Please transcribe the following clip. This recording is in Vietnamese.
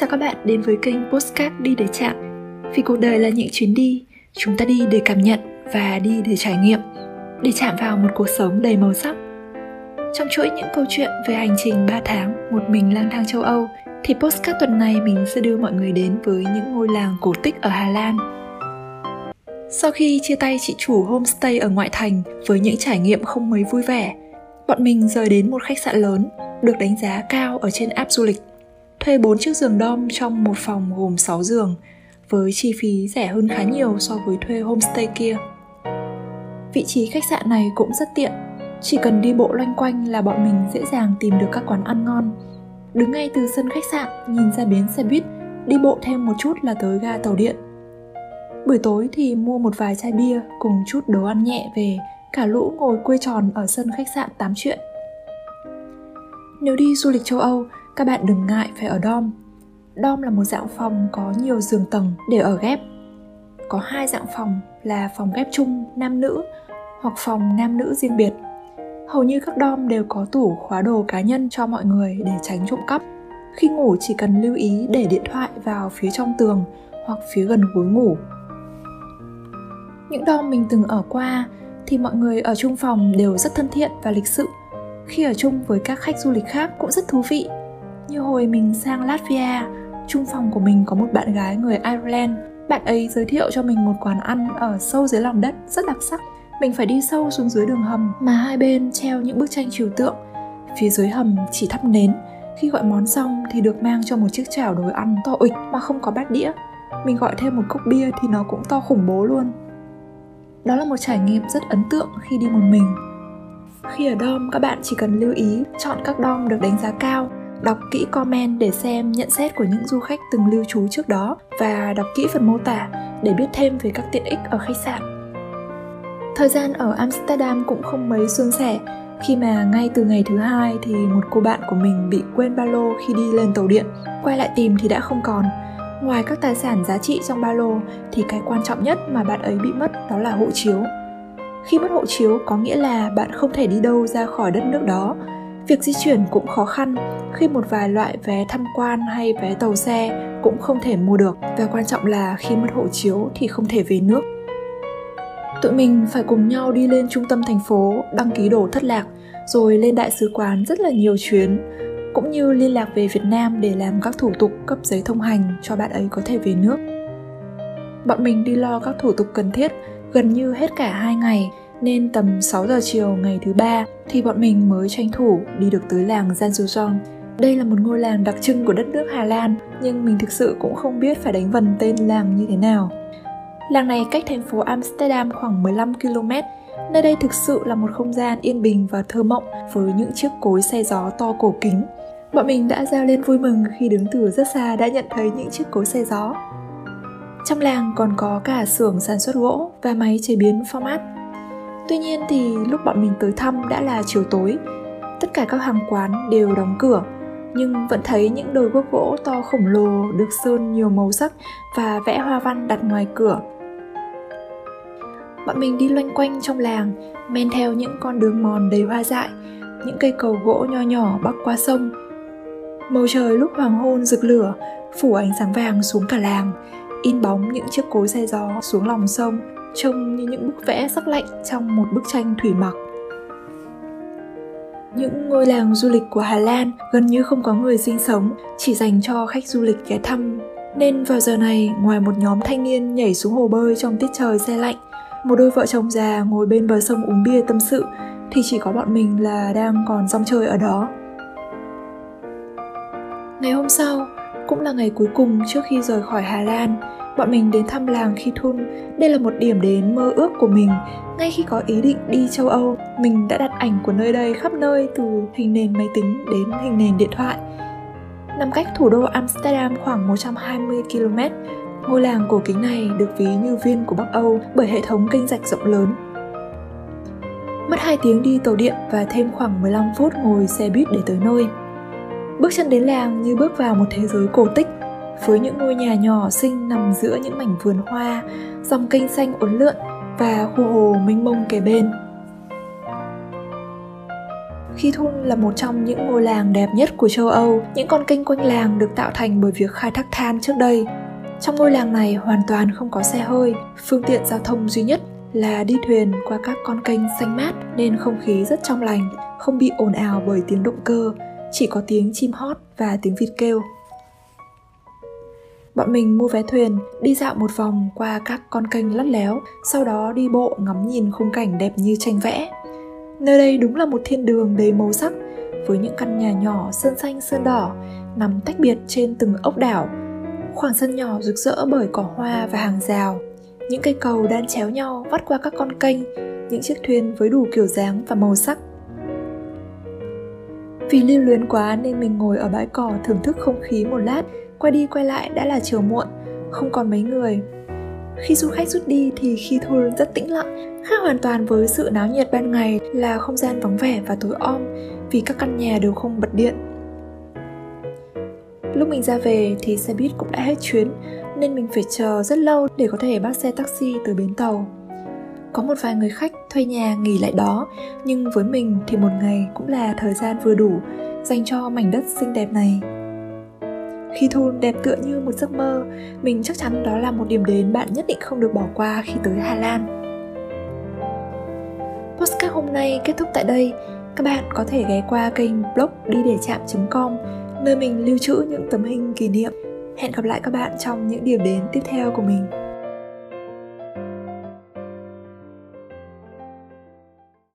Chào các bạn đến với kênh Postcard đi để chạm. Vì cuộc đời là những chuyến đi, chúng ta đi để cảm nhận và đi để trải nghiệm, để chạm vào một cuộc sống đầy màu sắc. Trong chuỗi những câu chuyện về hành trình 3 tháng một mình lang thang châu Âu, thì Postcard tuần này mình sẽ đưa mọi người đến với những ngôi làng cổ tích ở Hà Lan. Sau khi chia tay chị chủ homestay ở ngoại thành với những trải nghiệm không mấy vui vẻ, bọn mình rời đến một khách sạn lớn, được đánh giá cao ở trên app du lịch. Thuê 4 chiếc giường dorm trong một phòng gồm 6 giường, với chi phí rẻ hơn khá nhiều so với thuê homestay kia. Vị trí khách sạn này cũng rất tiện, chỉ cần đi bộ loanh quanh là bọn mình dễ dàng tìm được các quán ăn ngon. Đứng ngay từ sân khách sạn, nhìn ra bến xe buýt, đi bộ thêm một chút là tới ga tàu điện. Buổi tối thì mua một vài chai bia cùng chút đồ ăn nhẹ về, cả lũ ngồi quây tròn ở sân khách sạn tám chuyện. Nếu đi du lịch châu Âu, các bạn đừng ngại phải ở dorm. Dorm là một dạng phòng có nhiều giường tầng để ở ghép. Có 2 dạng phòng là phòng ghép chung nam nữ hoặc phòng nam nữ riêng biệt. Hầu như các dorm đều có tủ khóa đồ cá nhân cho mọi người để tránh trộm cắp. Khi ngủ chỉ cần lưu ý để điện thoại vào phía trong tường hoặc phía gần gối ngủ. Những dorm mình từng ở qua thì mọi người ở chung phòng đều rất thân thiện và lịch sự. Khi ở chung với các khách du lịch khác cũng rất thú vị. Như hồi mình sang Latvia, chung phòng của mình có một bạn gái người Ireland. Bạn ấy giới thiệu cho mình một quán ăn ở sâu dưới lòng đất rất đặc sắc. Mình phải đi sâu xuống dưới đường hầm mà hai bên treo những bức tranh trừu tượng. Phía dưới hầm chỉ thắp nến. Khi gọi món xong thì được mang cho một chiếc chảo đồ ăn to ịch mà không có bát đĩa. Mình gọi thêm một cốc bia thì nó cũng to khủng bố luôn. Đó là một trải nghiệm rất ấn tượng khi đi một mình. Khi ở dorm, các bạn chỉ cần lưu ý chọn các dorm được đánh giá cao, đọc kỹ comment để xem nhận xét của những du khách từng lưu trú trước đó và đọc kỹ phần mô tả để biết thêm về các tiện ích ở khách sạn. Thời gian ở Amsterdam cũng không mấy suôn sẻ khi mà ngay từ ngày thứ 2 thì một cô bạn của mình bị quên ba lô khi đi lên tàu điện. Quay lại tìm thì đã không còn. Ngoài các tài sản giá trị trong ba lô thì cái quan trọng nhất mà bạn ấy bị mất đó là hộ chiếu. Khi mất hộ chiếu có nghĩa là bạn không thể đi đâu ra khỏi đất nước đó. Việc di chuyển cũng khó khăn khi một vài loại vé tham quan hay vé tàu xe cũng không thể mua được. Và quan trọng là khi mất hộ chiếu thì không thể về nước. Tụi mình phải cùng nhau đi lên trung tâm thành phố, đăng ký đồ thất lạc, rồi lên đại sứ quán rất là nhiều chuyến, cũng như liên lạc về Việt Nam để làm các thủ tục cấp giấy thông hành cho bạn ấy có thể về nước. Bọn mình đi lo các thủ tục cần thiết gần như hết cả 2 ngày, nên tầm 6 giờ chiều ngày thứ 3 thì bọn mình mới tranh thủ đi được tới làng Zaanse Schans. Đây là một ngôi làng đặc trưng của đất nước Hà Lan, nhưng mình thực sự cũng không biết phải đánh vần tên làng như thế nào. Làng này cách thành phố Amsterdam khoảng 15 km, nơi đây thực sự là một không gian yên bình và thơ mộng với những chiếc cối xe gió to cổ kính. Bọn mình đã reo lên vui mừng khi đứng từ rất xa đã nhận thấy những chiếc cối xe gió. Trong làng còn có cả xưởng sản xuất gỗ và máy chế biến pha mát. Tuy nhiên thì lúc bọn mình tới thăm đã là chiều tối. Tất cả các hàng quán đều đóng cửa, nhưng vẫn thấy những đồi gốc gỗ to khổng lồ được sơn nhiều màu sắc và vẽ hoa văn đặt ngoài cửa. Bọn mình đi loanh quanh trong làng, men theo những con đường mòn đầy hoa dại, những cây cầu gỗ nho nhỏ bắc qua sông. Màu trời lúc hoàng hôn rực lửa, phủ ánh sáng vàng xuống cả làng, in bóng những chiếc cối xe gió xuống lòng sông, trông như những bức vẽ sắc lạnh trong một bức tranh thủy mặc. Những ngôi làng du lịch của Hà Lan gần như không có người sinh sống, chỉ dành cho khách du lịch ghé thăm. Nên vào giờ này, ngoài một nhóm thanh niên nhảy xuống hồ bơi trong tiết trời se lạnh, một đôi vợ chồng già ngồi bên bờ sông uống bia tâm sự, thì chỉ có bọn mình là đang còn dong chơi ở đó. Ngày hôm sau, cũng là ngày cuối cùng trước khi rời khỏi Hà Lan, bọn mình đến thăm làng Giethoorn. Đây là một điểm đến mơ ước của mình. Ngay khi có ý định đi châu Âu, mình đã đặt ảnh của nơi đây khắp nơi, từ hình nền máy tính đến hình nền điện thoại. Nằm cách thủ đô Amsterdam khoảng 120 km, ngôi làng cổ kính này được ví như viên của Bắc Âu bởi hệ thống kênh rạch rộng lớn. Mất 2 tiếng đi tàu điện và thêm khoảng 15 phút ngồi xe buýt để tới nơi. Bước chân đến làng như bước vào một thế giới cổ tích, với những ngôi nhà nhỏ xinh nằm giữa những mảnh vườn hoa, dòng kênh xanh uốn lượn và khu hồ mênh mông kề bên. Khi Thun là một trong những ngôi làng đẹp nhất của châu Âu, những con kênh quanh làng được tạo thành bởi việc khai thác than trước đây. Trong ngôi làng này hoàn toàn không có xe hơi, phương tiện giao thông duy nhất là đi thuyền qua các con kênh xanh mát nên không khí rất trong lành, không bị ồn ào bởi tiếng động cơ, chỉ có tiếng chim hót và tiếng vịt kêu. Bọn mình mua vé thuyền, đi dạo một vòng qua các con kênh lắt léo, sau đó đi bộ ngắm nhìn khung cảnh đẹp như tranh vẽ. Nơi đây đúng là một thiên đường đầy màu sắc, với những căn nhà nhỏ sơn xanh sơn đỏ, nằm tách biệt trên từng ốc đảo. Khoảng sân nhỏ rực rỡ bởi cỏ hoa và hàng rào. Những cây cầu đan chéo nhau vắt qua các con kênh, những chiếc thuyền với đủ kiểu dáng và màu sắc. Vì lưu luyến quá nên mình ngồi ở bãi cỏ thưởng thức không khí một lát, quay đi quay lại đã là chiều muộn, không còn mấy người. Khi du khách rút đi thì Giethoorn rất tĩnh lặng, khác hoàn toàn với sự náo nhiệt ban ngày là không gian vắng vẻ và tối om vì các căn nhà đều không bật điện. Lúc mình ra về thì xe buýt cũng đã hết chuyến nên mình phải chờ rất lâu để có thể bắt xe taxi từ bến tàu. Có một vài người khách thuê nhà nghỉ lại đó, nhưng với mình thì một ngày cũng là thời gian vừa đủ dành cho mảnh đất xinh đẹp này. Giethoorn đẹp tựa như một giấc mơ, mình chắc chắn đó là một điểm đến bạn nhất định không được bỏ qua khi tới Hà Lan. Postcard hôm nay kết thúc tại đây. Các bạn có thể ghé qua kênh blog đi để chạm.com, nơi mình lưu trữ những tấm hình kỷ niệm. Hẹn gặp lại các bạn trong những điểm đến tiếp theo của mình.